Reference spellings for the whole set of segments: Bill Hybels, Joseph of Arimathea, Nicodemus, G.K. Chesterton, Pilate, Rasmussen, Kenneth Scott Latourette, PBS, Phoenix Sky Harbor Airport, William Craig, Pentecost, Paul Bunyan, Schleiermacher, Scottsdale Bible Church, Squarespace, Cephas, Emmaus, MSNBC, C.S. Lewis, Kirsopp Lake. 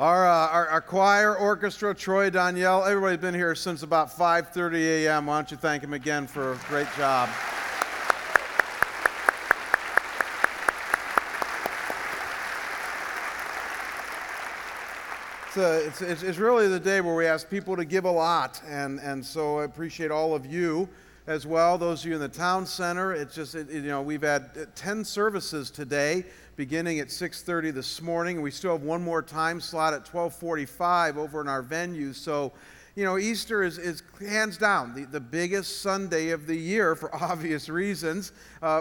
Our choir, orchestra, Troy, Danielle, everybody's been here since about 5:30 a.m. Why don't you thank them again for a great job. It's really the day where we ask people to give a lot, and so I appreciate all of you as well, those of you in the town center. It's just, we've had 10 services today, beginning at 6:30 this morning. We still have one more time slot at 12:45 over in our venue, so Easter is hands down the biggest Sunday of the year for obvious reasons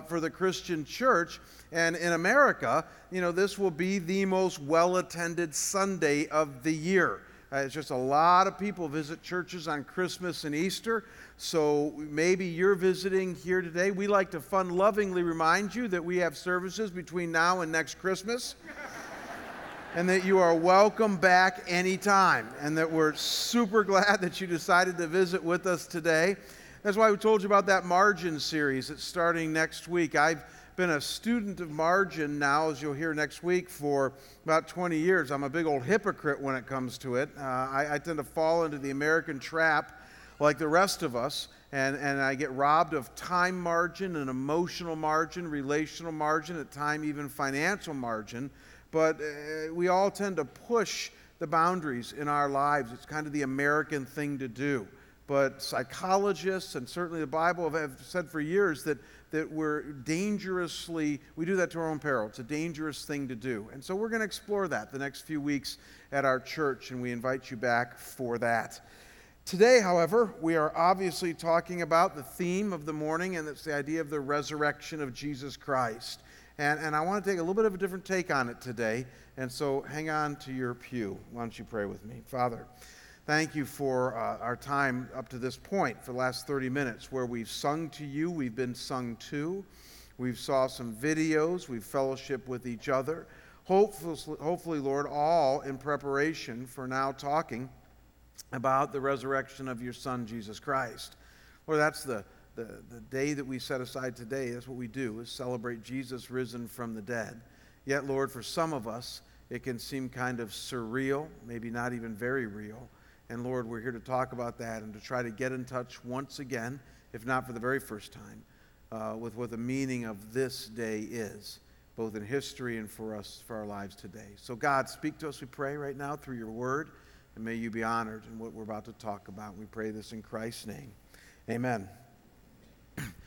for the Christian church. And in America, this will be the most well-attended Sunday of the year. It's just a lot of people visit churches on Christmas and Easter. So maybe you're visiting here today. We like to fun-lovingly remind you that we have services between now and next Christmas. And that you are welcome back anytime, and that we're super glad that you decided to visit with us today. That's why we told you about that margin series that's starting next week. I've been a student of margin now, as you'll hear next week, for about 20 years. I'm a big old hypocrite when it comes to it. I tend to fall into the American trap like the rest of us, and I get robbed of time margin and emotional margin, relational margin, at time even financial margin. But we all tend to push the boundaries in our lives. It's kind of the American thing to do. But psychologists and certainly the Bible have said for years that we do that to our own peril. It's a dangerous thing to do. And so we're going to explore that the next few weeks at our church, and we invite you back for that. Today, however, we are obviously talking about the theme of the morning, and it's the idea of the resurrection of Jesus Christ. And I want to take a little bit of a different take on it today, and so hang on to your pew. Why don't you pray with me? Father, thank you for our time up to this point, for the last 30 minutes, where we've sung to you, we've been sung to, we've saw some videos, we've fellowshiped with each other. Hopefully, Lord, all in preparation for now talking about the resurrection of your Son, Jesus Christ. Lord, that's the day that we set aside today. That's what we do, is celebrate Jesus risen from the dead. Yet, Lord, for some of us, it can seem kind of surreal, maybe not even very real. And, Lord, we're here to talk about that and to try to get in touch once again, if not for the very first time, with what the meaning of this day is, both in history and for us, for our lives today. So, God, speak to us, we pray, right now through your word, and may you be honored in what we're about to talk about. We pray this in Christ's name. Amen.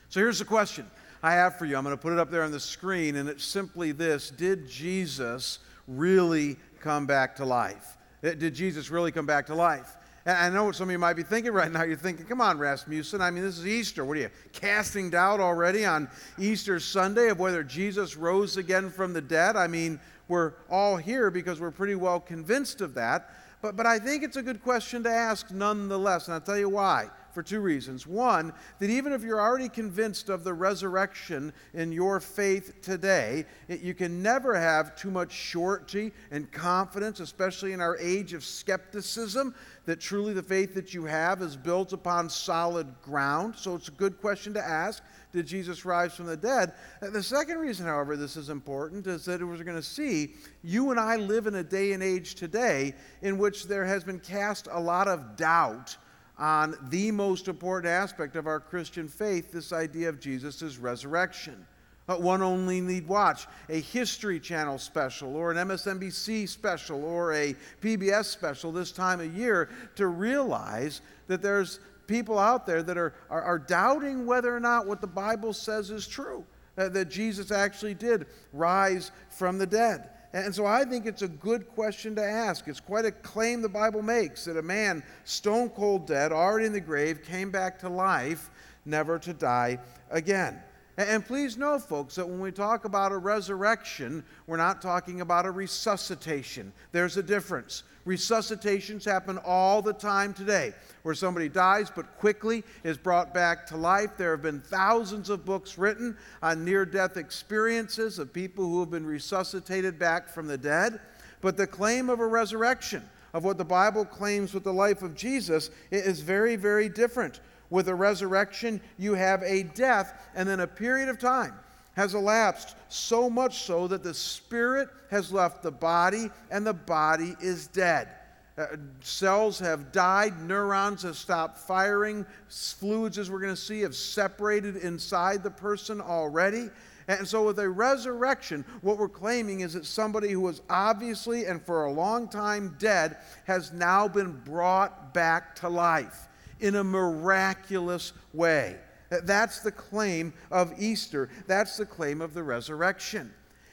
So here's the question I have for you. I'm going to put it up there on the screen, and it's simply this: did Jesus really come back to life? Did Jesus really come back to life? And I know what some of you might be thinking right now. You're thinking, come on, Rasmussen. I mean, this is Easter. What are you, casting doubt already on Easter Sunday of whether Jesus rose again from the dead? I mean, we're all here because we're pretty well convinced of that. But I think it's a good question to ask nonetheless, and I'll tell you why. For two reasons. One, that even if you're already convinced of the resurrection in your faith today, you can never have too much surety and confidence, especially in our age of skepticism, that truly the faith that you have is built upon solid ground. So it's a good question to ask, did Jesus rise from the dead? The second reason, however, this is important, is that we're going to see you and I live in a day and age today in which there has been cast a lot of doubt on the most important aspect of our Christian faith, this idea of Jesus' resurrection. One only need watch a History Channel special or an MSNBC special or a PBS special this time of year to realize that there's people out there that are doubting whether or not what the Bible says is true, that Jesus actually did rise from the dead. And so I think it's a good question to ask. It's quite a claim the Bible makes, that a man stone cold dead, already in the grave, came back to life, never to die again. And please know, folks, that when we talk about a resurrection, we're not talking about a resuscitation. There's a difference. Resuscitations happen all the time today, where somebody dies but quickly is brought back to life. There have been thousands of books written on near-death experiences of people who have been resuscitated back from the dead. But the claim of a resurrection, of what the Bible claims with the life of Jesus, it is very, very different. With a resurrection, you have a death and then a period of time has elapsed, so much so that the spirit has left the body and the body is dead. Cells have died, neurons have stopped firing, fluids, as we're going to see, have separated inside the person already. And so with a resurrection, what we're claiming is that somebody who was obviously and for a long time dead has now been brought back to life in a miraculous way. That's the claim of Easter. That's the claim of the resurrection.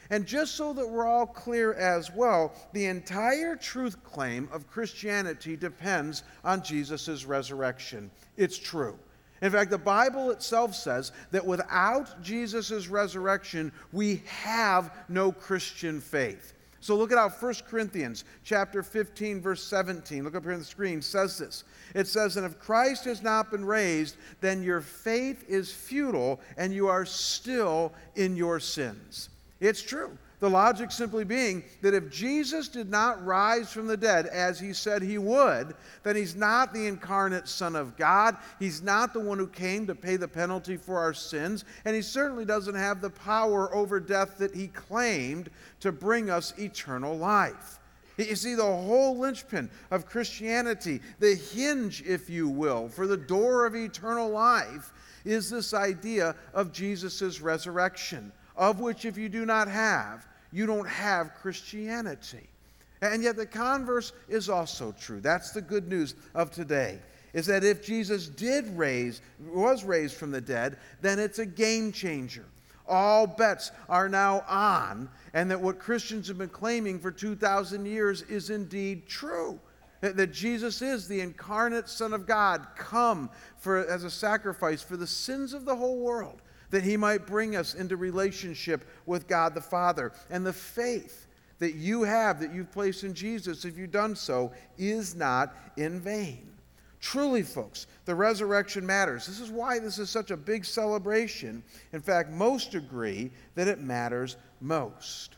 And just so that we're all clear as well, the entire truth claim of Christianity depends on Jesus' resurrection. It's true. In fact, the Bible itself says that without Jesus' resurrection, we have no Christian faith. So look at how 1 Corinthians chapter 15, verse 17, look up here on the screen, says this. It says, "And if Christ has not been raised, then your faith is futile and you are still in your sins." It's true. The logic simply being that if Jesus did not rise from the dead as he said he would, then he's not the incarnate Son of God. He's not the one who came to pay the penalty for our sins. And he certainly doesn't have the power over death that he claimed to bring us eternal life. You see, the whole linchpin of Christianity, the hinge, if you will, for the door of eternal life is this idea of Jesus' resurrection, of which if you do not have, you don't have Christianity. And yet the converse is also true. That's the good news of today, is that if Jesus was raised from the dead, then it's a game changer. All bets are now on, and that what Christians have been claiming for 2,000 years is indeed true. That Jesus is the incarnate Son of God, come as a sacrifice for the sins of the whole world, that he might bring us into relationship with God the Father. And the faith that you have, that you've placed in Jesus, if you've done so, is not in vain. Truly, folks, the resurrection matters. This is why this is such a big celebration. In fact, most agree that it matters most.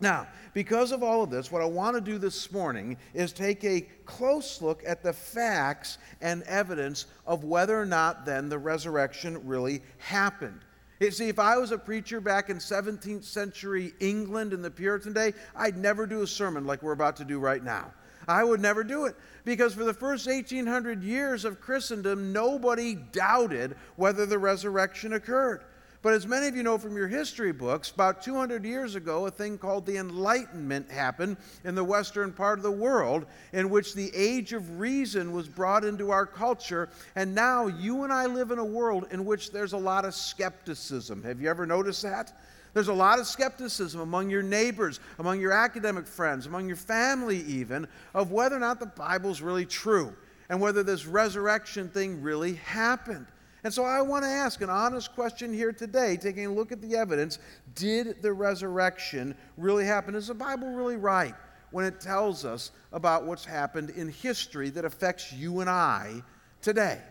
Now, because of all of this, what I want to do this morning is take a close look at the facts and evidence of whether or not then the resurrection really happened. You see, if I was a preacher back in 17th century England in the Puritan day, I'd never do a sermon like we're about to do right now. I would never do it, because for the first 1,800 years of Christendom, nobody doubted whether the resurrection occurred. But as many of you know from your history books, about 200 years ago, a thing called the Enlightenment happened in the western part of the world, in which the age of reason was brought into our culture, and now you and I live in a world in which there's a lot of skepticism. Have you ever noticed that? There's a lot of skepticism among your neighbors, among your academic friends, among your family even, of whether or not the Bible's really true, and whether this resurrection thing really happened. And so I want to ask an honest question here today, taking a look at the evidence. Did the resurrection really happen? Is the Bible really right when it tells us about what's happened in history that affects you and I today?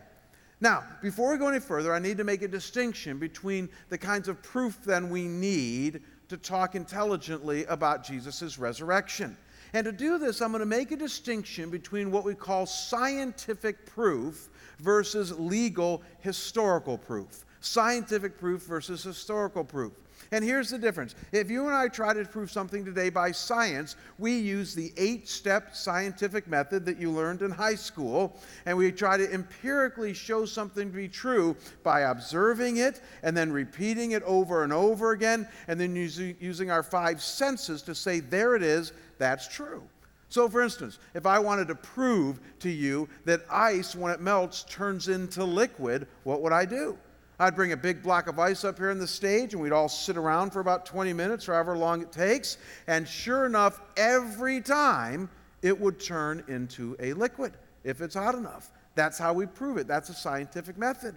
Now, before we go any further, I need to make a distinction between the kinds of proof then we need to talk intelligently about Jesus' resurrection. And to do this, I'm going to make a distinction between what we call scientific proof versus legal historical proof. Scientific proof versus historical proof. And here's the difference. If you and I try to prove something today by science, we use the 8-step scientific method that you learned in high school, and we try to empirically show something to be true by observing it and then repeating it over and over again, and then using our 5 senses to say, there it is, that's true. So, for instance, if I wanted to prove to you that ice, when it melts, turns into liquid, what would I do? I'd bring a big block of ice up here on the stage, and we'd all sit around for about 20 minutes, or however long it takes, and sure enough, every time, it would turn into a liquid, if it's hot enough. That's how we prove it. That's a scientific method.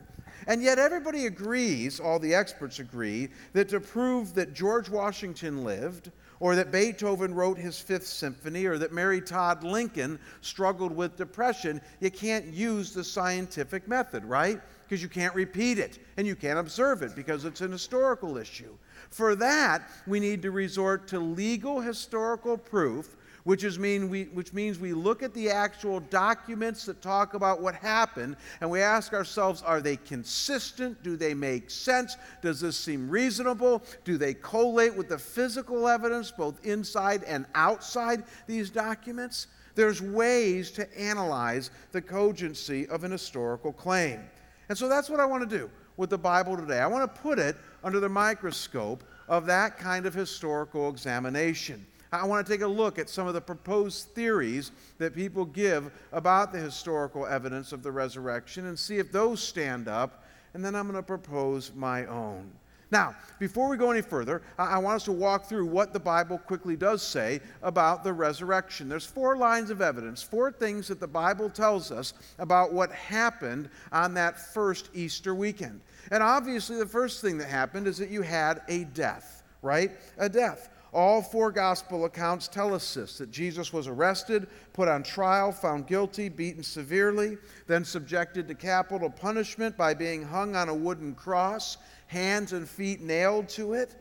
And yet everybody agrees, all the experts agree, that to prove that George Washington lived, or that Beethoven wrote his 5th Symphony, or that Mary Todd Lincoln struggled with depression, you can't use the scientific method, right? Because you can't repeat it, and you can't observe it, because it's an historical issue. For that, we need to resort to legal historical proof, which means we look at the actual documents that talk about what happened, and we ask ourselves, are they consistent? Do they make sense? Does this seem reasonable? Do they collate with the physical evidence, both inside and outside these documents? There's ways to analyze the cogency of an historical claim. And so that's what I want to do with the Bible today. I want to put it under the microscope of that kind of historical examination. I want to take a look at some of the proposed theories that people give about the historical evidence of the resurrection and see if those stand up, and then I'm going to propose my own. Now, before we go any further, I want us to walk through what the Bible quickly does say about the resurrection. There's four lines of evidence, four things that the Bible tells us about what happened on that first Easter weekend. And obviously, the first thing that happened is that you had a death, right? A death. All four gospel accounts tell us this, that Jesus was arrested, put on trial, found guilty, beaten severely, then subjected to capital punishment by being hung on a wooden cross, hands and feet nailed to it,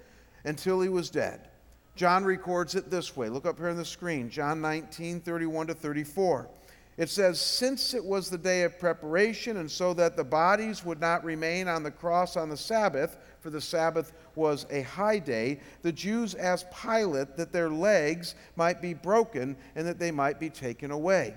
until he was dead. John records it this way. Look up here on the screen, John 19, 31 to 34. It says, "Since it was the day of preparation, and so that the bodies would not remain on the cross on the Sabbath, for the Sabbath was a high day, the Jews asked Pilate that their legs might be broken and that they might be taken away.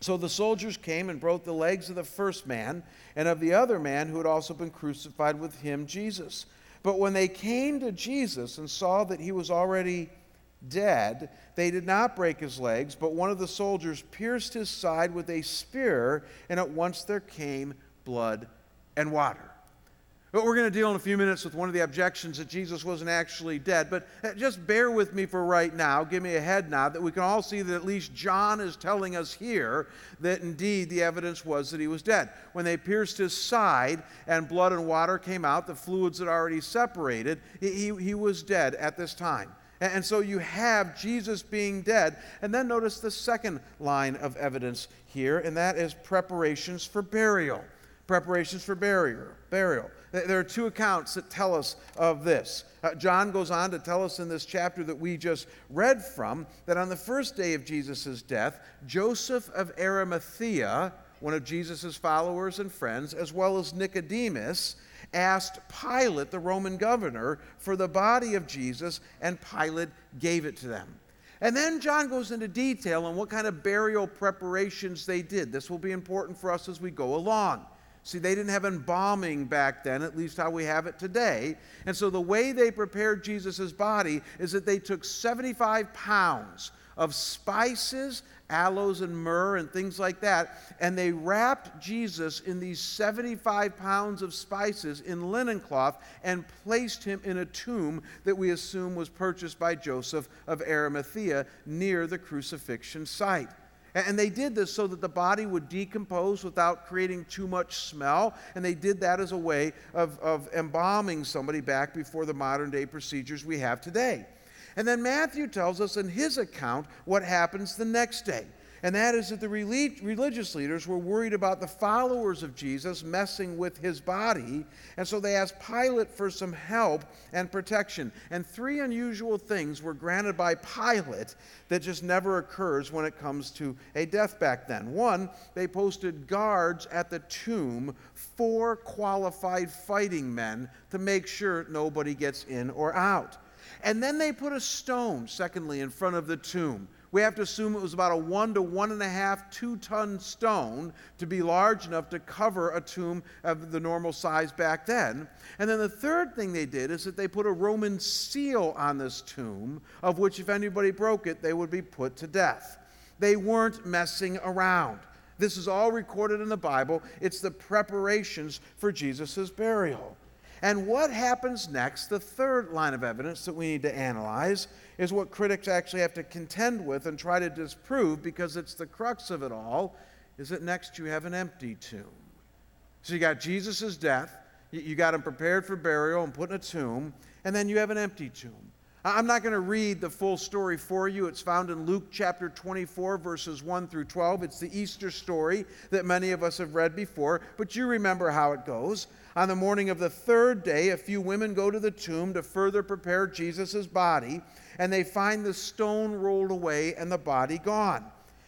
So the soldiers came and broke the legs of the first man and of the other man who had also been crucified with him, Jesus. But when they came to Jesus and saw that he was already dead, they did not break his legs, but one of the soldiers pierced his side with a spear, and at once there came blood and water." But we're going to deal in a few minutes with one of the objections that Jesus wasn't actually dead, but just bear with me for right now. Give me a head nod that we can all see that at least John is telling us here that indeed the evidence was that he was dead. When they pierced his side and blood and water came out, the fluids had already separated, he was dead at this time. And so you have Jesus being dead. And then notice the second line of evidence here, and that is preparations for burial. Preparations for burial. There are two accounts that tell us of this. John goes on to tell us in this chapter that we just read from that on the first day of Jesus' death, Joseph of Arimathea, one of Jesus' followers and friends, as well as Nicodemus, asked Pilate, the Roman governor, for the body of Jesus, and Pilate gave it to them. And then John goes into detail on what kind of burial preparations they did. This will be important for us as we go along. See, they didn't have embalming back then, at least how we have it today. And so the way they prepared Jesus' body is that they took 75 pounds of spices, aloes and myrrh and things like that, and they wrapped Jesus in these 75 pounds of spices in linen cloth and placed him in a tomb that we assume was purchased by Joseph of Arimathea near the crucifixion site. And they did this so that the body would decompose without creating too much smell, and they did that as a way of embalming somebody back before the modern-day procedures we have today. And then Matthew tells us in his account what happens the next day. And that is that the religious leaders were worried about the followers of Jesus messing with his body. And so they asked Pilate for some help and protection. And three unusual things were granted by Pilate that just never occurs when it comes to a death back then. One, they posted guards at the tomb, 4 qualified fighting men, to make sure nobody gets in or out. And then they put a stone, secondly, in front of the tomb. We have to assume it was about a 1 to 1.5, 2-ton stone to be large enough to cover a tomb of the normal size back then. And then the third thing they did is that they put a Roman seal on this tomb, of which if anybody broke it, they would be put to death. They weren't messing around. This is all recorded in the Bible. It's the preparations for Jesus' burial. And what happens next, the third line of evidence that we need to analyze, is what critics actually have to contend with and try to disprove, because it's the crux of it all, is that next you have an empty tomb. So you got Jesus' death, you got him prepared for burial and put in a tomb, and then you have an empty tomb. I'm not going to read the full story for you. It's found in Luke chapter 24, verses 1 through 12. It's the Easter story that many of us have read before, but you remember how it goes. On the morning of the third day, a few women go to the tomb to further prepare Jesus' body, and they find the stone rolled away and the body gone.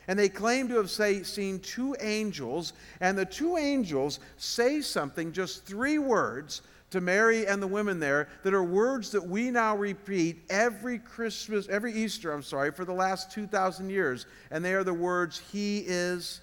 And they claim to have seen two angels, and the two angels say something, just three words, to Mary and the women there that are words that we now repeat every Easter, for the last 2,000 years. And they are the words, "He is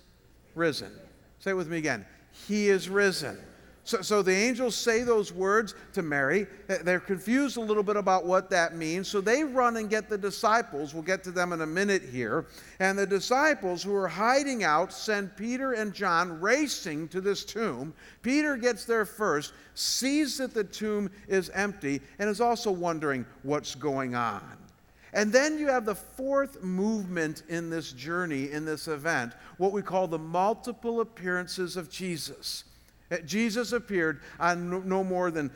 risen." Say it with me again. He is risen. So the angels say those words to Mary. They're confused a little bit about what that means. So they run and get the disciples. We'll get to them in a minute here. And the disciples who are hiding out send Peter and John racing to this tomb. Peter gets there first, sees that the tomb is empty, and is also wondering what's going on. And then you have the fourth movement in this journey, in this event, what we call the multiple appearances of Jesus. Jesus appeared on no more than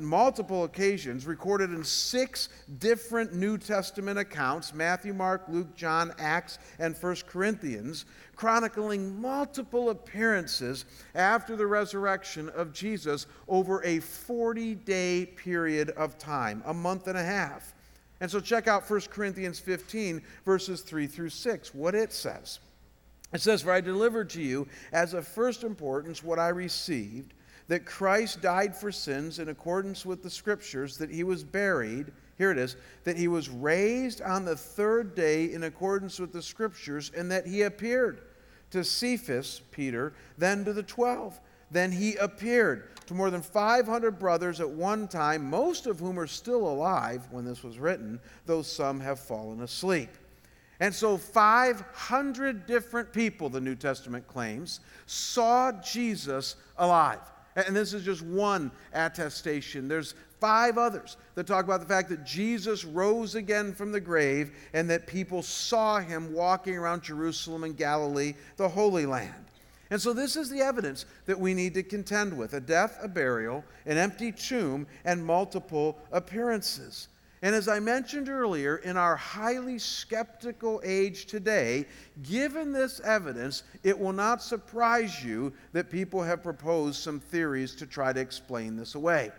multiple occasions, recorded in 6 different New Testament accounts, Matthew, Mark, Luke, John, Acts, and 1 Corinthians, chronicling multiple appearances after the resurrection of Jesus over a 40-day period of time, a month and a half. And so check out 1 Corinthians 15, verses 3 through 6, what it says. It says, "For I delivered to you as of first importance what I received, that Christ died for sins in accordance with the Scriptures, that he was buried," here it is, "that he was raised on the third day in accordance with the Scriptures, and that he appeared to Cephas," Peter, "then to the 12. Then he appeared to more than 500 brothers at one time, most of whom are still alive when this was written, though some have fallen asleep." And so 500 different people, the New Testament claims, saw Jesus alive. And this is just one attestation. There's 5 others that talk about the fact that Jesus rose again from the grave and that people saw him walking around Jerusalem and Galilee, the Holy Land. And so this is the evidence that we need to contend with: a death, a burial, an empty tomb, and multiple appearances. And as I mentioned earlier, in our highly skeptical age today, given this evidence, it will not surprise you that people have proposed some theories to try to explain this away.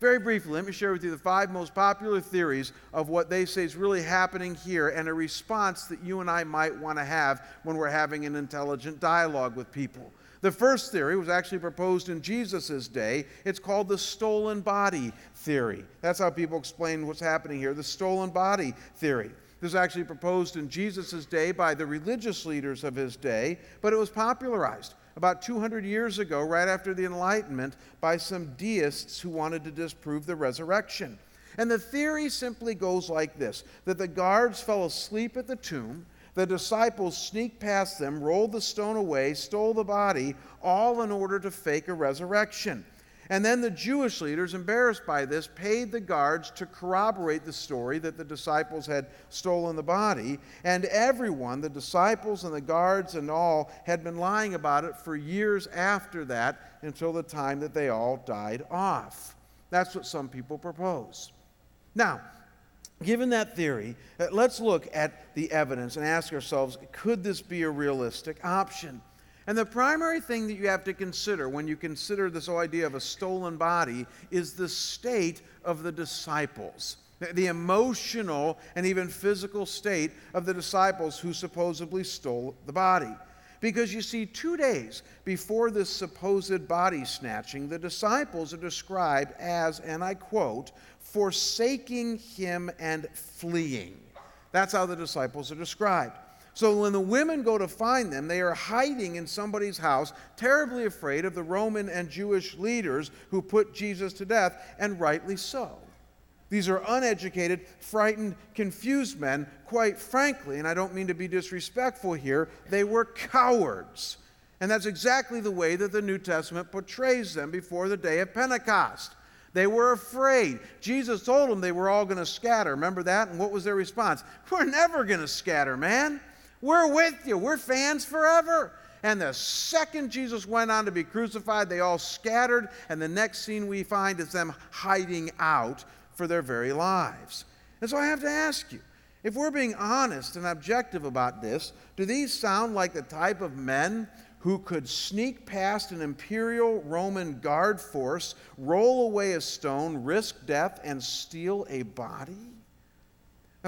Very briefly, let me share with you the 5 most popular theories of what they say is really happening here, and a response that you and I might want to have when we're having an intelligent dialogue with people. The first theory was actually proposed in Jesus' day. It's called the stolen body theory. That's how people explain what's happening here, the stolen body theory. This was actually proposed in Jesus' day by the religious leaders of his day, but it was popularized about 200 years ago, right after the Enlightenment, by some deists who wanted to disprove the resurrection. And the theory simply goes like this, that the guards fell asleep at the tomb, the disciples sneaked past them, rolled the stone away, stole the body, all in order to fake a resurrection. And then the Jewish leaders, embarrassed by this, paid the guards to corroborate the story that the disciples had stolen the body. And everyone, the disciples and the guards and all, had been lying about it for years after that, until the time that they all died off. That's what some people propose. Now, given that theory, let's look at the evidence and ask ourselves, could this be a realistic option? And the primary thing that you have to consider when you consider this whole idea of a stolen body is the state of the disciples, the emotional and even physical state of the disciples who supposedly stole the body. Because you see, 2 days before this supposed body snatching, the disciples are described as, and I quote, "forsaking him and fleeing." That's how the disciples are described. So when the women go to find them, they are hiding in somebody's house, terribly afraid of the Roman and Jewish leaders who put Jesus to death, and rightly so. These are uneducated, frightened, confused men. Quite frankly, and I don't mean to be disrespectful here, they were cowards. And that's exactly the way that the New Testament portrays them before the day of Pentecost. They were afraid. Jesus told them they were all going to scatter. Remember that? And what was their response? "We're never going to scatter, man. We're with you. We're fans forever." And the second Jesus went on to be crucified, they all scattered. And the next scene we find is them hiding out for their very lives. And so I have to ask you, if we're being honest and objective about this, do these sound like the type of men who could sneak past an imperial Roman guard force, roll away a stone, risk death, and steal a body?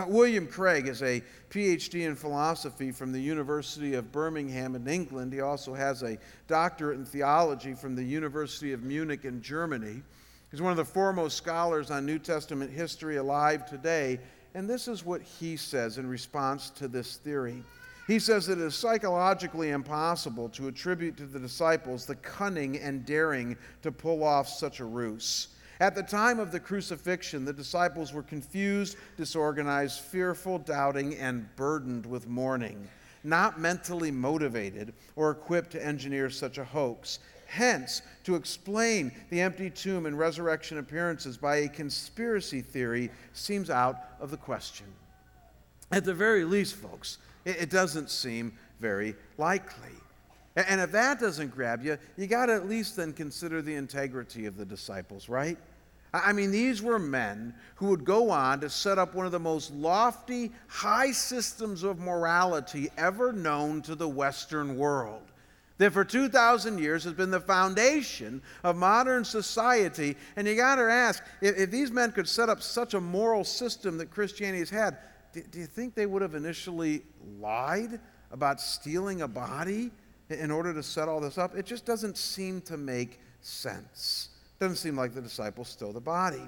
William Craig is a PhD in philosophy from the University of Birmingham in England. He also has a doctorate in theology from the University of Munich in Germany. He's one of the foremost scholars on New Testament history alive today. And this is what he says in response to this theory. He says that it is psychologically impossible to attribute to the disciples the cunning and daring to pull off such a ruse. At the time of the crucifixion, the disciples were confused, disorganized, fearful, doubting, and burdened with mourning, not mentally motivated or equipped to engineer such a hoax. Hence, to explain the empty tomb and resurrection appearances by a conspiracy theory seems out of the question. At the very least, folks, it doesn't seem very likely. And if that doesn't grab you, you got to at least then consider the integrity of the disciples, right? I mean, these were men who would go on to set up one of the most lofty, high systems of morality ever known to the Western world, that for 2,000 years has been the foundation of modern society. And you got to ask, if these men could set up such a moral system that Christianity has had, do you think they would have initially lied about stealing a body in order to set all this up? It just doesn't seem to make sense. Doesn't seem like the disciples stole the body.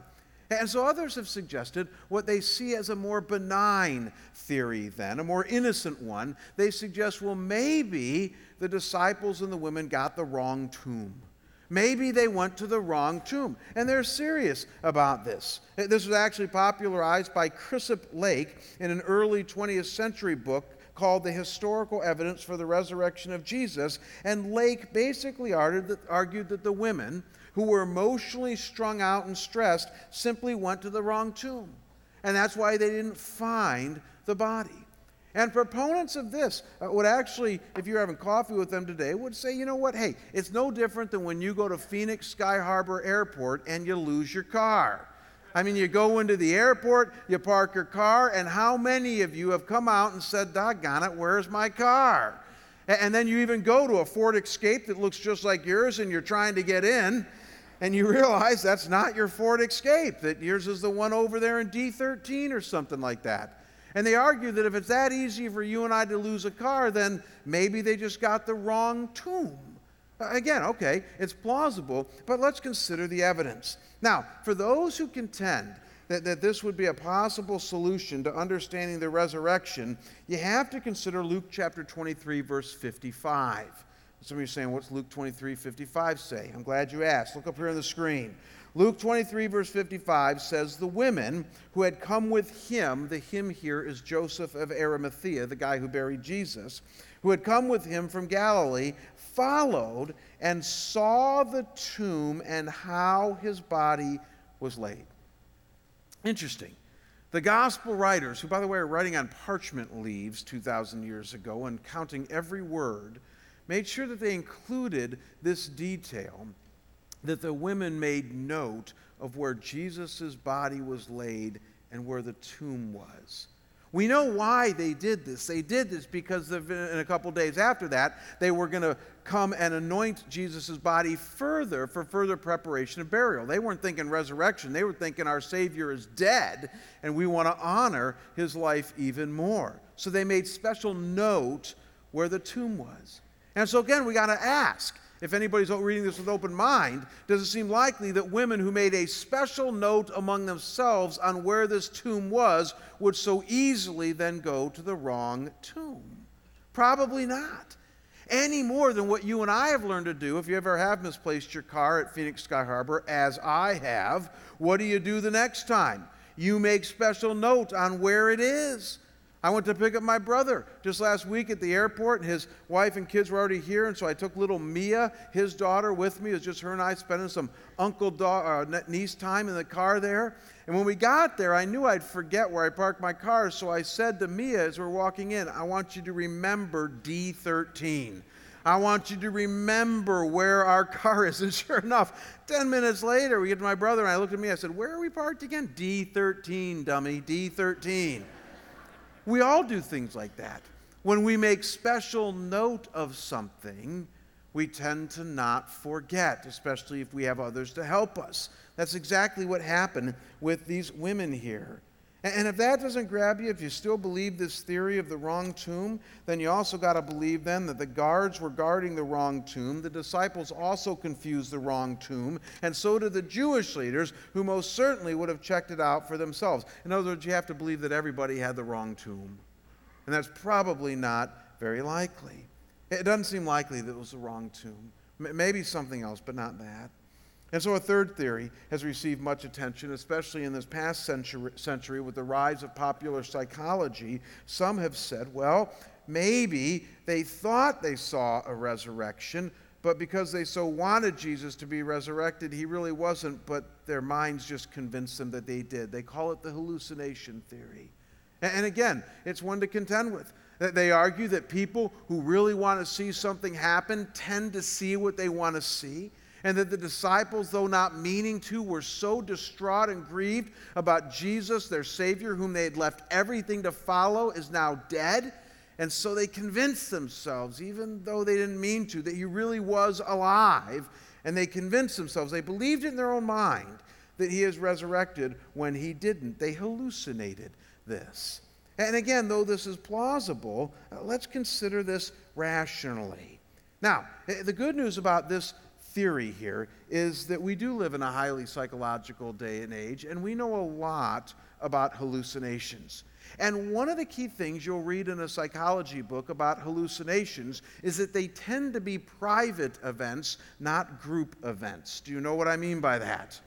And so others have suggested what they see as a more benign theory then, a more innocent one. They suggest, well, maybe the disciples and the women got the wrong tomb. Maybe they went to the wrong tomb. And they're serious about this. This was actually popularized by Kirsopp Lake in an early 20th century book called The Historical Evidence for the Resurrection of Jesus, and Lake basically argued that the women, who were emotionally strung out and stressed, simply went to the wrong tomb, and that's why they didn't find the body. And proponents of this would actually, if you're having coffee with them today, would say, you know what, hey, it's no different than when you go to Phoenix Sky Harbor Airport and you lose your car. I mean, you go into the airport, you park your car, and how many of you have come out and said, doggone it, where's my car? And then you even go to a Ford Escape that looks just like yours, and you're trying to get in, and you realize that's not your Ford Escape, that yours is the one over there in D13 or something like that. And they argue that if it's that easy for you and I to lose a car, then maybe they just got the wrong tomb. Again, okay, it's plausible, but let's consider the evidence. Now, for those who contend that this would be a possible solution to understanding the resurrection, you have to consider Luke chapter 23, verse 55. Some of you are saying, what's Luke 23, 55 say? I'm glad you asked. Look up here on the screen. Luke 23, verse 55 says, the women who had come with him, the him here is Joseph of Arimathea, the guy who buried Jesus, who had come with him from Galilee, followed and saw the tomb and how his body was laid. Interesting. The gospel writers, who, by the way, are writing on parchment leaves 2,000 years ago and counting every word, made sure that they included this detail, that the women made note of where Jesus' body was laid and where the tomb was. We know why they did this. They did this because in a couple days after that, they were going to come and anoint Jesus' body further for further preparation of burial. They weren't thinking resurrection. They were thinking our Savior is dead, and we want to honor his life even more. So they made special note where the tomb was. And so again, we got to ask, if anybody's reading this with an open mind, does it seem likely that women who made a special note among themselves on where this tomb was would so easily then go to the wrong tomb? Probably not. Any more than what you and I have learned to do, if you ever have misplaced your car at Phoenix Sky Harbor, as I have, what do you do the next time? You make special note on where it is. I went to pick up my brother just last week at the airport, and his wife and kids were already here, and so I took little Mia, his daughter, with me. It was just her and I spending some niece time in the car there. And when we got there, I knew I'd forget where I parked my car, so I said to Mia as we're walking in, I want you to remember D13. I want you to remember where our car is. And sure enough, 10 minutes later, we get to my brother, and I looked at Mia, I said, where are we parked again? D13, dummy, D13. We all do things like that. When we make special note of something, we tend to not forget, especially if we have others to help us. That's exactly what happened with these women here. And if that doesn't grab you, if you still believe this theory of the wrong tomb, then you also got to believe then that the guards were guarding the wrong tomb. The disciples also confused the wrong tomb, and so did the Jewish leaders, who most certainly would have checked it out for themselves. In other words, you have to believe that everybody had the wrong tomb, and that's probably not very likely. It doesn't seem likely that it was the wrong tomb. Maybe something else, but not that. And so a third theory has received much attention, especially in this past century with the rise of popular psychology. Some have said, well, maybe they thought they saw a resurrection, but because they so wanted Jesus to be resurrected, he really wasn't, but their minds just convinced them that they did. They call it the hallucination theory. And again, it's one to contend with. They argue that people who really want to see something happen tend to see what they want to see, and that the disciples, though not meaning to, were so distraught and grieved about Jesus, their Savior, whom they had left everything to follow, is now dead. And so they convinced themselves, even though they didn't mean to, that he really was alive. And they convinced themselves, they believed in their own mind, that he is resurrected when he didn't. They hallucinated this. And again, though this is plausible, let's consider this rationally. Now, the good news about this theory here is that we do live in a highly psychological day and age, and we know a lot about hallucinations. And one of the key things you'll read in a psychology book about hallucinations is that they tend to be private events, not group events. Do you know what I mean by that?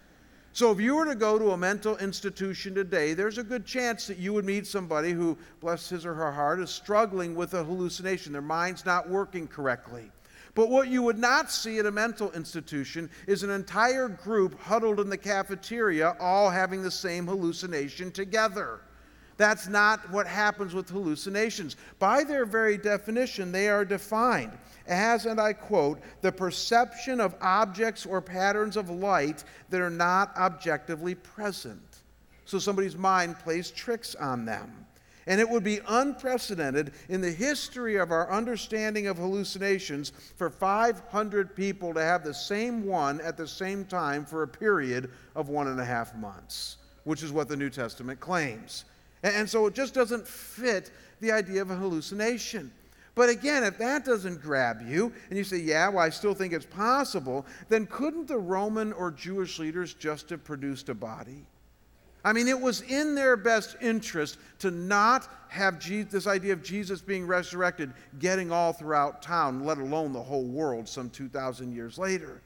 So if you were to go to a mental institution today, there's a good chance that you would meet somebody who, bless his or her heart, is struggling with a hallucination. Their mind's not working correctly. But what you would not see at a mental institution is an entire group huddled in the cafeteria, all having the same hallucination together. That's not what happens with hallucinations. By their very definition, they are defined as, and I quote, the perception of objects or patterns of light that are not objectively present. So somebody's mind plays tricks on them. And it would be unprecedented in the history of our understanding of hallucinations for 500 people to have the same one at the same time for a period of 1.5 months, which is what the New Testament claims. And so it just doesn't fit the idea of a hallucination. But again, if that doesn't grab you, and you say, yeah, well, I still think it's possible, then couldn't the Roman or Jewish leaders just have produced a body? I mean, it was in their best interest to not have this idea of Jesus being resurrected getting all throughout town, let alone the whole world some 2,000 years later.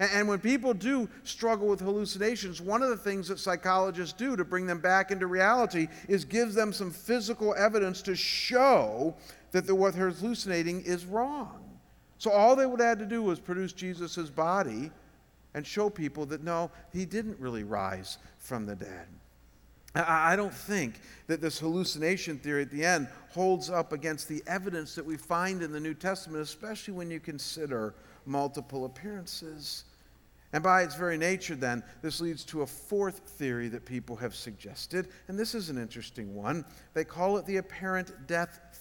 And when people do struggle with hallucinations, one of the things that psychologists do to bring them back into reality is give them some physical evidence to show that what they're hallucinating is wrong. So all they would have to do was produce Jesus' body and show people that, no, he didn't really rise from the dead. I don't think that this hallucination theory at the end holds up against the evidence that we find in the New Testament, especially when you consider multiple appearances. And by its very nature, then, this leads to a fourth theory that people have suggested, and this is an interesting one. They call it the apparent death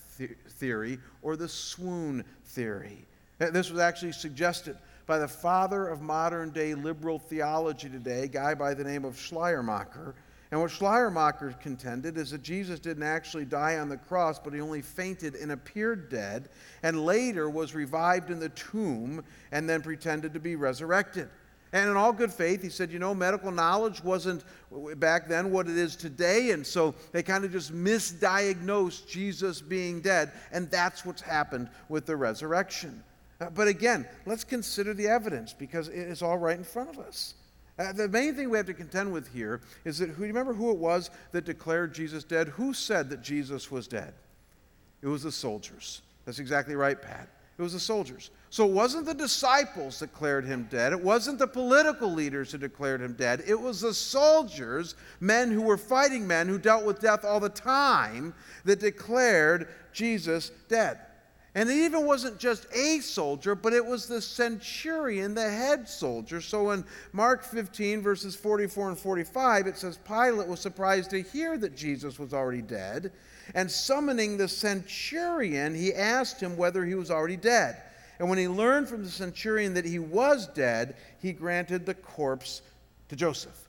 theory or the swoon theory. This was actually suggested by the father of modern-day liberal theology today, a guy by the name of Schleiermacher. And what Schleiermacher contended is that Jesus didn't actually die on the cross, but he only fainted and appeared dead, and later was revived in the tomb and then pretended to be resurrected. And in all good faith, he said, you know, medical knowledge wasn't back then what it is today, and so they kind of just misdiagnosed Jesus being dead, and that's what's happened with the resurrection. But again, let's consider the evidence, because it's all right in front of us. The main thing we have to contend with here is that, remember who it was that declared Jesus dead? Who said that Jesus was dead? It was the soldiers. That's exactly right, Pat. It was the soldiers. So it wasn't the disciples that declared him dead. It wasn't the political leaders who declared him dead. It was the soldiers, men who were fighting men who dealt with death all the time, that declared Jesus dead. And it even wasn't just a soldier, but it was the centurion, the head soldier. So in Mark 15, verses 44 and 45, it says, Pilate was surprised to hear that Jesus was already dead, and summoning the centurion, he asked him whether he was already dead. And when he learned from the centurion that he was dead, he granted the corpse to Joseph.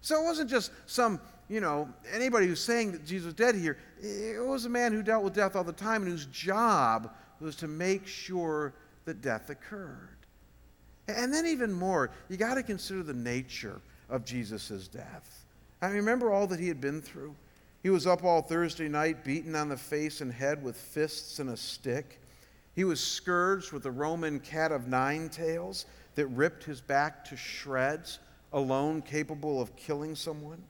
So it wasn't just some you know, anybody who's saying that Jesus was dead here, it was a man who dealt with death all the time and whose job was to make sure that death occurred. And then even more, you got to consider the nature of Jesus' death. I mean, remember all that he had been through? He was up all Thursday night, beaten on the face and head with fists and a stick. He was scourged with a Roman cat of nine tails that ripped his back to shreds, alone capable of killing someone.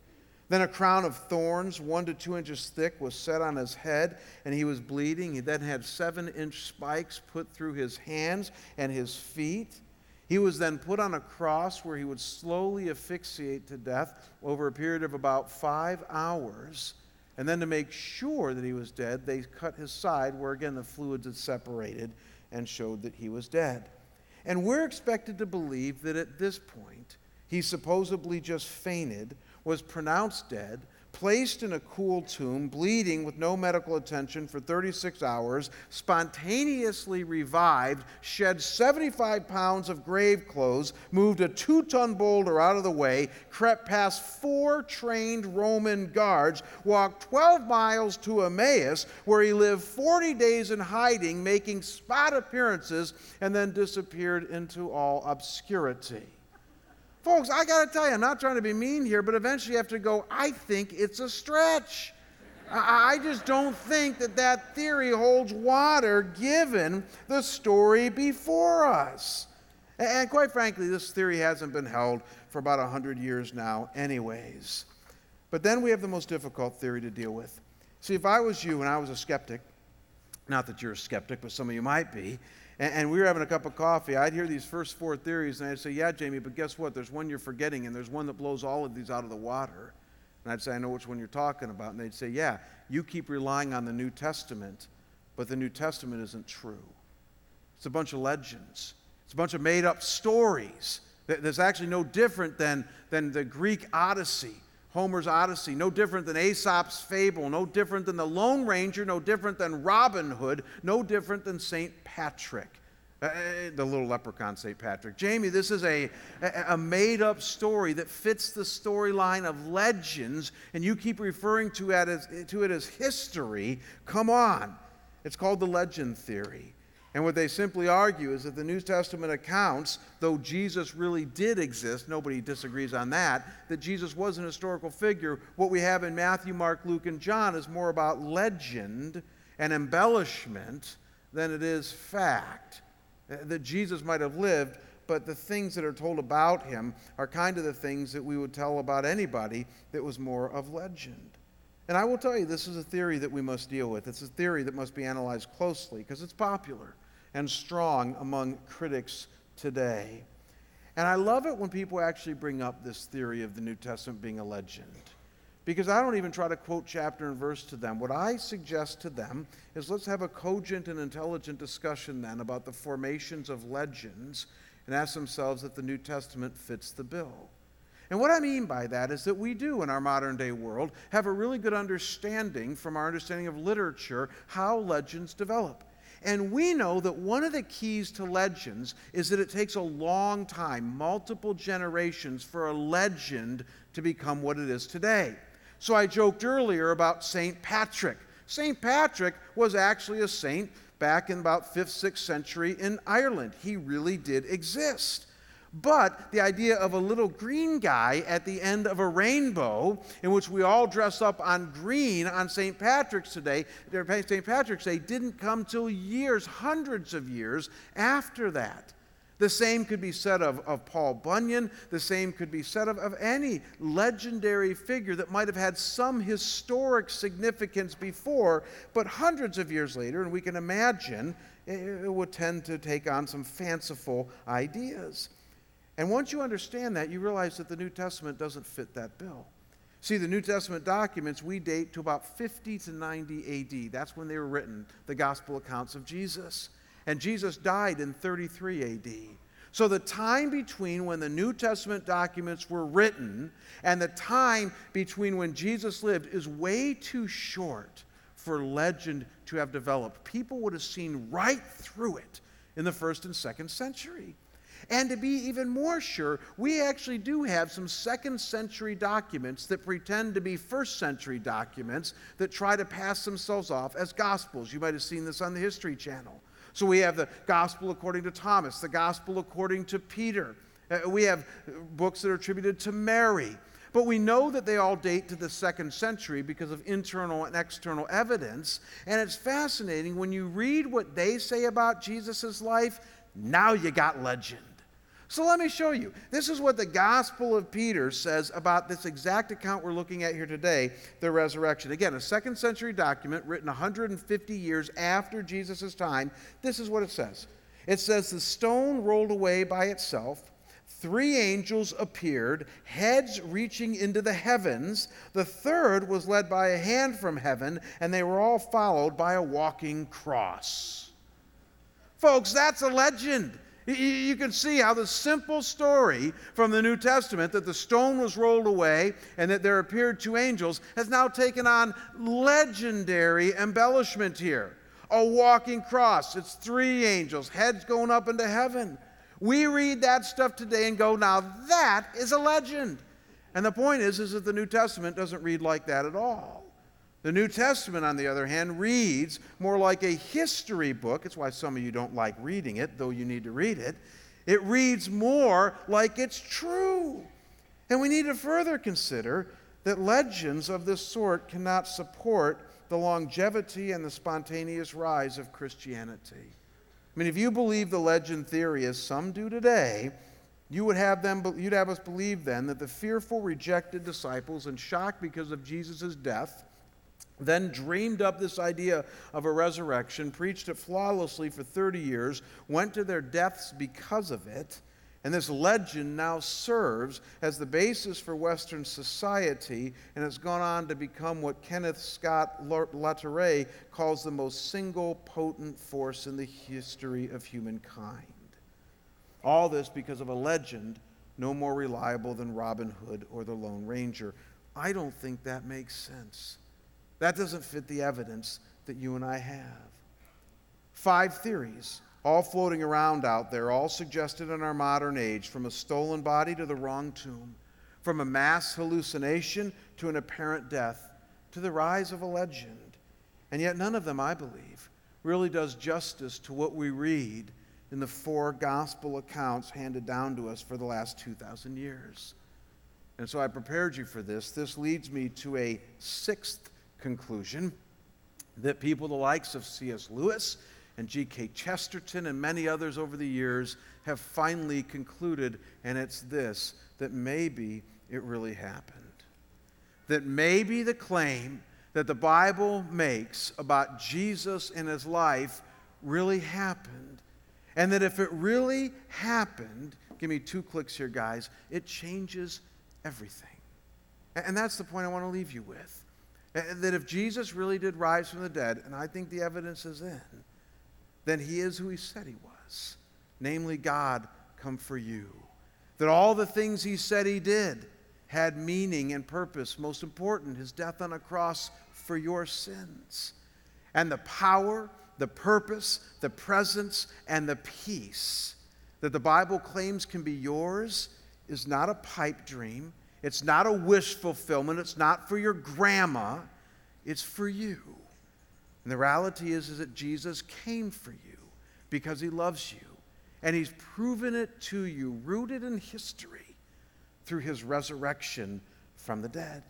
Then a crown of thorns, 1 to 2 inches thick, was set on his head, and he was bleeding. He then had 7-inch spikes put through his hands and his feet. He was then put on a cross where he would slowly asphyxiate to death over a period of about 5 hours. And then to make sure that he was dead, they cut his side where, again, the fluids had separated and showed that he was dead. And we're expected to believe that at this point, he supposedly just fainted, was pronounced dead, placed in a cool tomb, bleeding with no medical attention for 36 hours, spontaneously revived, shed 75 pounds of grave clothes, moved a 2-ton boulder out of the way, crept past 4 trained Roman guards, walked 12 miles to Emmaus, where he lived 40 days in hiding, making spot appearances, and then disappeared into all obscurity. Folks, I got to tell you, I'm not trying to be mean here, but eventually you have to go, I think it's a stretch. I just don't think that that theory holds water given the story before us. And quite frankly, this theory hasn't been held for about 100 years now anyways. But then we have the most difficult theory to deal with. See, if I was you and I was a skeptic, not that you're a skeptic, but some of you might be, and we were having a cup of coffee, I'd hear these first 4 theories, and I'd say, yeah, Jamie, but guess what? There's one you're forgetting, and there's one that blows all of these out of the water. And I'd say, I know which one you're talking about. And they'd say, yeah, you keep relying on the New Testament, but the New Testament isn't true. It's a bunch of legends. It's a bunch of made-up stories. That's actually no different than the Greek Odyssey, Homer's Odyssey, no different than Aesop's Fable, no different than the Lone Ranger, no different than Robin Hood, no different than St. Patrick, the little leprechaun St. Patrick. Jamie, this is a made-up story that fits the storyline of legends, and you keep referring to it as history. Come on. It's called the legend theory. And what they simply argue is that the New Testament accounts, though Jesus really did exist, nobody disagrees on that Jesus was an historical figure. What we have in Matthew, Mark, Luke, and John is more about legend and embellishment than it is fact. That Jesus might have lived, but the things that are told about him are kind of the things that we would tell about anybody that was more of legend. And I will tell you, this is a theory that we must deal with. It's a theory that must be analyzed closely because it's popular and strong among critics today. And I love it when people actually bring up this theory of the New Testament being a legend, because I don't even try to quote chapter and verse to them. What I suggest to them is let's have a cogent and intelligent discussion then about the formations of legends and ask themselves if the New Testament fits the bill. And what I mean by that is that we do, in our modern-day world, have a really good understanding from our understanding of literature how legends develop. And we know that one of the keys to legends is that it takes a long time, multiple generations, for a legend to become what it is today. So I joked earlier about St. Patrick. St. Patrick was actually a saint back in about 5th, 6th century in Ireland. He really did exist. But the idea of a little green guy at the end of a rainbow, in which we all dress up on green on St. Patrick's Day, didn't come till years, hundreds of years after that. The same could be said of Paul Bunyan. The same could be said of any legendary figure that might have had some historic significance before, but hundreds of years later, and we can imagine, it would tend to take on some fanciful ideas. And once you understand that, you realize that the New Testament doesn't fit that bill. See, the New Testament documents we date to about 50 to 90 AD. That's when they were written, the gospel accounts of Jesus. And Jesus died in 33 AD. So the time between when the New Testament documents were written and the time between when Jesus lived is way too short for legend to have developed. People would have seen right through it in the 1st and 2nd century. And to be even more sure, we actually do have some second century documents that pretend to be first century documents that try to pass themselves off as gospels. You might have seen this on the History Channel. So we have the Gospel according to Thomas, the Gospel according to Peter. We have books that are attributed to Mary. But we know that they all date to the second century because of internal and external evidence. And it's fascinating when you read what they say about Jesus' life, now you got legend. So let me show you. This is what the Gospel of Peter says about this exact account we're looking at here today, the resurrection. Again, a second century document written 150 years after Jesus' time. This is what it says. It says, the stone rolled away by itself. 3 angels appeared, heads reaching into the heavens. The third was led by a hand from heaven, and they were all followed by a walking cross. Folks, that's a legend. You can see how the simple story from the New Testament that the stone was rolled away and that there appeared 2 angels has now taken on legendary embellishment here. A walking cross. It's 3 angels, heads going up into heaven. We read that stuff today and go, now that is a legend. And the point is that the New Testament doesn't read like that at all. The New Testament, on the other hand, reads more like a history book. It's why some of you don't like reading it, though you need to read it. It reads more like it's true. And we need to further consider that legends of this sort cannot support the longevity and the spontaneous rise of Christianity. I mean, if you believe the legend theory, as some do today, you'd have us believe then that the fearful, rejected disciples in shock because of Jesus' death then dreamed up this idea of a resurrection, preached it flawlessly for 30 years, went to their deaths because of it, and this legend now serves as the basis for Western society, and it's gone on to become what Kenneth Scott Latourette calls the most single potent force in the history of humankind. All this because of a legend no more reliable than Robin Hood or the Lone Ranger. I don't think that makes sense. That doesn't fit the evidence that you and I have. 5 theories, all floating around out there, all suggested in our modern age, from a stolen body to the wrong tomb, from a mass hallucination to an apparent death, to the rise of a legend. And yet none of them, I believe, really does justice to what we read in the 4 gospel accounts handed down to us for the last 2,000 years. And so I prepared you for this. This leads me to a 6th conclusion, that people the likes of C.S. Lewis and G.K. Chesterton and many others over the years have finally concluded, and it's this, that maybe it really happened. That maybe the claim that the Bible makes about Jesus and his life really happened, and that if it really happened, give me 2 clicks here, guys, it changes everything. And that's the point I want to leave you with. That if Jesus really did rise from the dead, and I think the evidence is in, then he is who he said he was, namely God come for you. That all the things he said he did had meaning and purpose. Most important, his death on a cross for your sins. And the power, the purpose, the presence, and the peace that the Bible claims can be yours is not a pipe dream. It's not a wish fulfillment. It's not for your grandma. It's for you. And the reality is that Jesus came for you because he loves you. And he's proven it to you, rooted in history, through his resurrection from the dead.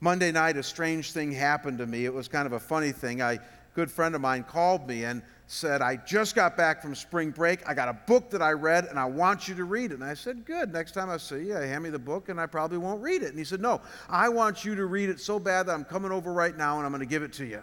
Monday night, a strange thing happened to me. It was kind of a funny thing. A good friend of mine called me and said, I just got back from spring break. I got a book that I read, and I want you to read it. And I said, good. Next time I see you, hand me the book, and I probably won't read it. And he said, no, I want you to read it so bad that I'm coming over right now, and I'm going to give it to you.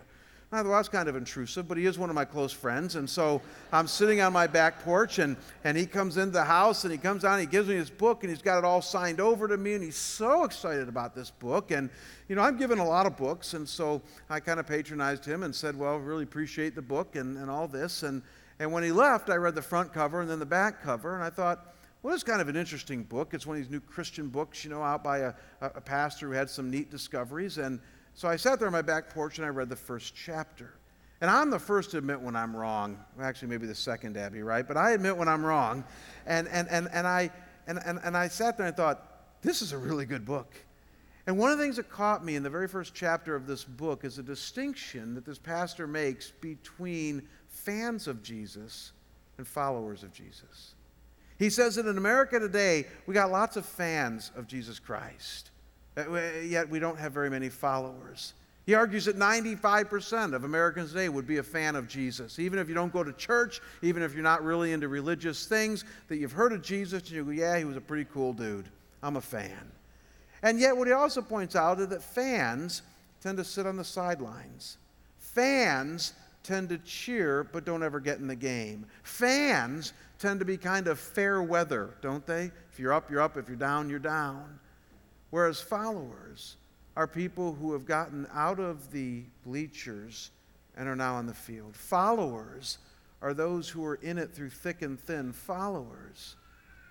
And I thought, well, that's kind of intrusive, but he is one of my close friends. And so I'm sitting on my back porch, and he comes into the house, and he comes down, and he gives me his book, and he's got it all signed over to me, and he's so excited about this book. And, you know, I'm given a lot of books, and so I kind of patronized him and said, well, really appreciate the book and all this. And when he left, I read the front cover and then the back cover, and I thought, well, it's kind of an interesting book. It's one of these new Christian books, you know, out by a pastor who had some neat discoveries. And so I sat there on my back porch and I read the first chapter. And I'm the first to admit when I'm wrong. Actually, maybe the second, Abby, right? But I admit when I'm wrong. And I sat there and thought, this is a really good book. And one of the things that caught me in the very first chapter of this book is a distinction that this pastor makes between fans of Jesus and followers of Jesus. He says that in America today, we got lots of fans of Jesus Christ, yet we don't have very many followers. He argues that 95% of Americans today would be a fan of Jesus. Even if you don't go to church, even if you're not really into religious things, that you've heard of Jesus, and you go, yeah, he was a pretty cool dude. I'm a fan. And yet what he also points out is that fans tend to sit on the sidelines. Fans tend to cheer but don't ever get in the game. Fans tend to be kind of fair weather, don't they? If you're up, you're up. If you're down, you're down. Whereas followers are people who have gotten out of the bleachers and are now on the field. Followers are those who are in it through thick and thin. Followers,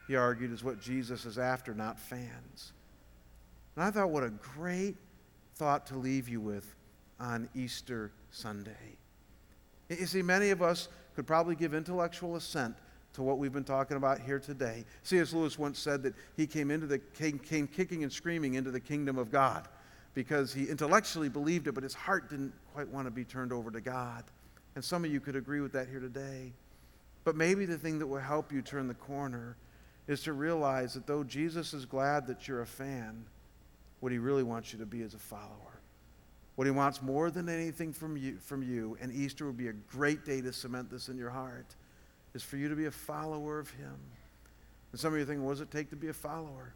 he argued, is what Jesus is after, not fans. And I thought, what a great thought to leave you with on Easter Sunday. You see, many of us could probably give intellectual assent to what we've been talking about here today. C.S. Lewis once said that he came kicking and screaming into the kingdom of God because he intellectually believed it, but his heart didn't quite want to be turned over to God. And some of you could agree with that here today. But maybe the thing that will help you turn the corner is to realize that though Jesus is glad that you're a fan, what he really wants you to be is a follower. What he wants more than anything from you, and Easter would be a great day to cement this in your heart, is for you to be a follower of him. And some of you are thinking, what does it take to be a follower?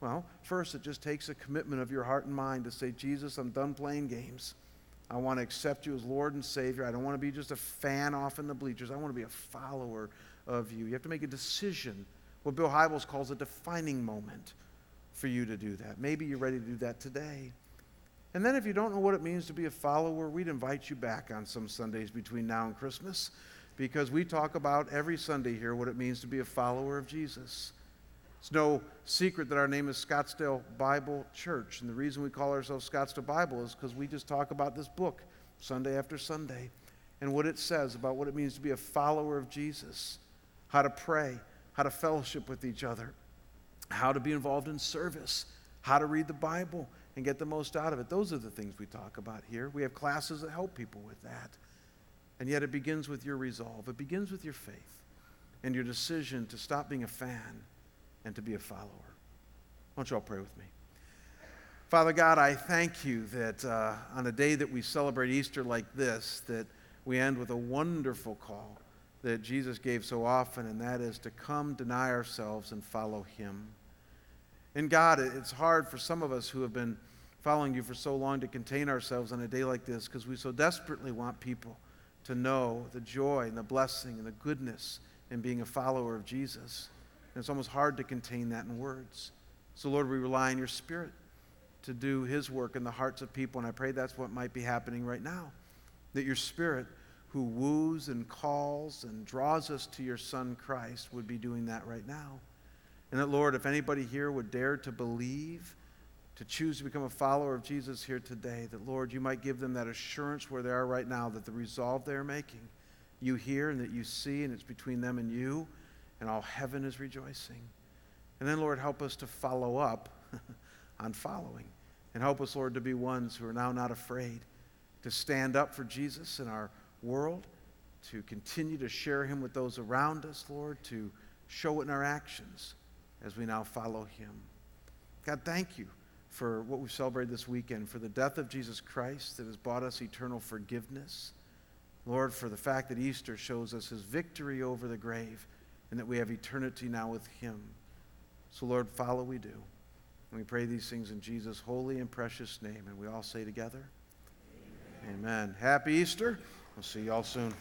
Well, first, it just takes a commitment of your heart and mind to say, Jesus, I'm done playing games. I want to accept you as Lord and Savior. I don't want to be just a fan off in the bleachers. I want to be a follower of you. You have to make a decision, what Bill Hybels calls a defining moment, for you to do that. Maybe you're ready to do that today. And then if you don't know what it means to be a follower, we'd invite you back on some Sundays between now and Christmas, because we talk about every Sunday here what it means to be a follower of Jesus. It's no secret that our name is Scottsdale Bible Church, and the reason we call ourselves Scottsdale Bible is because we just talk about this book Sunday after Sunday and what it says about what it means to be a follower of Jesus, how to pray, how to fellowship with each other, how to be involved in service, how to read the Bible and get the most out of it. Those are the things we talk about here. We have classes that help people with that. And yet it begins with your resolve. It begins with your faith and your decision to stop being a fan and to be a follower. Why don't you all pray with me? Father God, I thank you that on a day that we celebrate Easter like this, that we end with a wonderful call that Jesus gave so often, and that is to come, deny ourselves, and follow him. And God, it's hard for some of us who have been following you for so long to contain ourselves on a day like this because we so desperately want people to know the joy and the blessing and the goodness in being a follower of Jesus. And it's almost hard to contain that in words. So, Lord, we rely on your Spirit to do his work in the hearts of people, and I pray that's what might be happening right now, that your Spirit, who woos and calls and draws us to your Son Christ, would be doing that right now. And that, Lord, if anybody here would dare to believe, to choose to become a follower of Jesus here today, that, Lord, you might give them that assurance where they are right now, that the resolve they're making, you hear and that you see, and it's between them and you, and all heaven is rejoicing. And then, Lord, help us to follow up on following. And help us, Lord, to be ones who are now not afraid to stand up for Jesus in our world, to continue to share him with those around us, Lord, to show it in our actions as we now follow him. God, thank you for what we've celebrated this weekend, for the death of Jesus Christ that has bought us eternal forgiveness. Lord, for the fact that Easter shows us his victory over the grave and that we have eternity now with him. So, Lord, follow we do. And we pray these things in Jesus' holy and precious name. And we all say together, amen. Happy Easter. We'll see y'all soon.